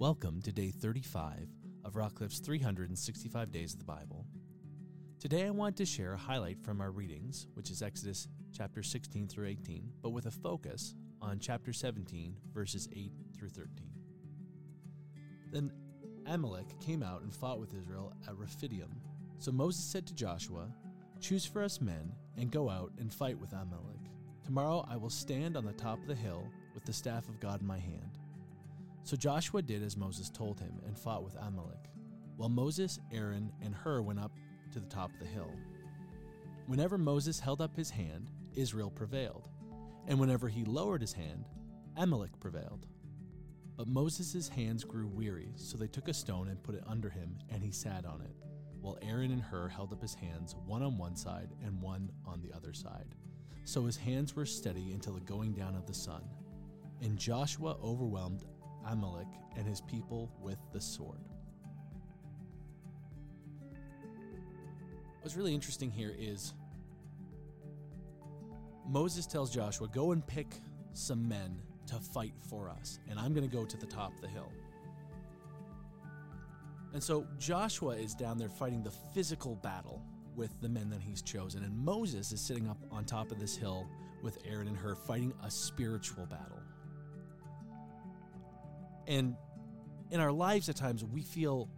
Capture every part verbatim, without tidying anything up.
Welcome to day thirty-five of Rockcliffe's three hundred sixty-five Days of the Bible. Today I want to share a highlight from our readings, which is Exodus chapter sixteen through eighteen, but with a focus on chapter seventeen, verses eight through thirteen. Then Amalek came out and fought with Israel at Rephidim. So Moses said to Joshua, "Choose for us men and go out and fight with Amalek. Tomorrow I will stand on the top of the hill with the staff of God in my hand." So Joshua did as Moses told him and fought with Amalek, while Moses, Aaron, and Hur went up to the top of the hill. Whenever Moses held up his hand, Israel prevailed, and whenever he lowered his hand, Amalek prevailed. But Moses' hands grew weary, so they took a stone and put it under him, and he sat on it, while Aaron and Hur held up his hands, one on one side and one on the other side. So his hands were steady until the going down of the sun. And Joshua overwhelmed Amalek and his people with the sword. What's really interesting here is Moses tells Joshua, "Go and pick some men to fight for us, and I'm going to go to the top of the hill." And so Joshua is down there fighting the physical battle with the men that he's chosen, and Moses is sitting up on top of this hill with Aaron and Hur fighting a spiritual battle. And in our lives at times, we feel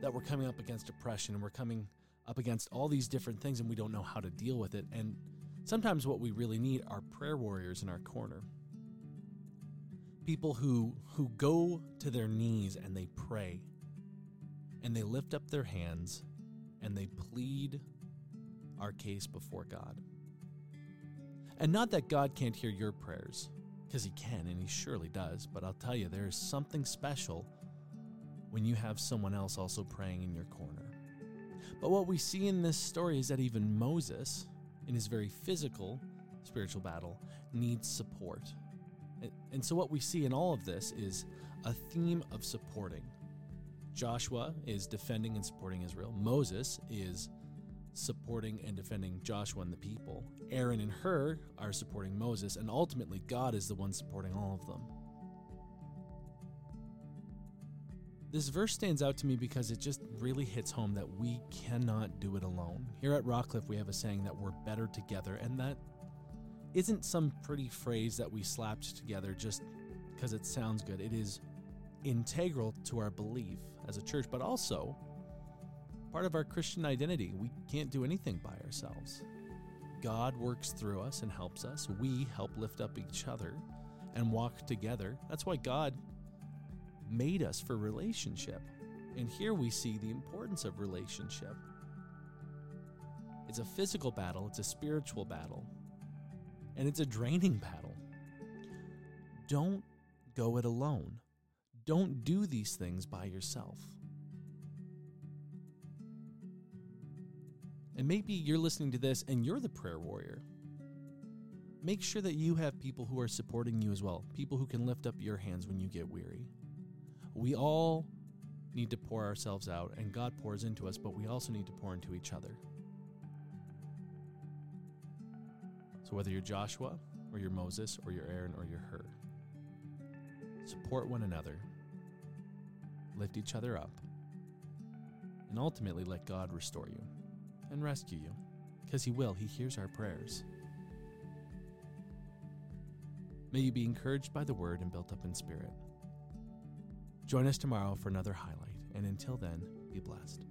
that we're coming up against oppression and we're coming up against all these different things and we don't know how to deal with it. And sometimes what we really need are prayer warriors in our corner. People who who go to their knees and they pray and they lift up their hands and they plead our case before God. And not that God can't hear your prayers, because he can, and he surely does, but I'll tell you, there is something special when you have someone else also praying in your corner. But what we see in this story is that even Moses, in his very physical spiritual battle, needs support. And so what we see in all of this is a theme of supporting. Joshua is defending and supporting Israel. Moses is supporting and defending Joshua and the people. Aaron and Hur are supporting Moses, and ultimately God is the one supporting all of them. This verse stands out to me because it just really hits home that we cannot do it alone. Here at Rockcliffe, we have a saying that we're better together, and that isn't some pretty phrase that we slapped together just because it sounds good. It is integral to our belief as a church, but also part of our Christian identity. We can't do anything by ourselves. God works through us and helps us. We help lift up each other and walk together. That's why God made us for relationship. And here we see the importance of relationship. It's a physical battle, it's a spiritual battle, and it's a draining battle. Don't go it alone. Don't do these things by yourself. And maybe you're listening to this and you're the prayer warrior. Make sure that you have people who are supporting you as well, people who can lift up your hands when you get weary. We all need to pour ourselves out, and God pours into us, but we also need to pour into each other. So whether you're Joshua or you're Moses or you're Aaron or you're Hur, support one another, lift each other up, and ultimately let God restore you and rescue you, because he will. He hears our prayers. May you be encouraged by the word and built up in spirit. Join us tomorrow for another highlight, and until then, be blessed.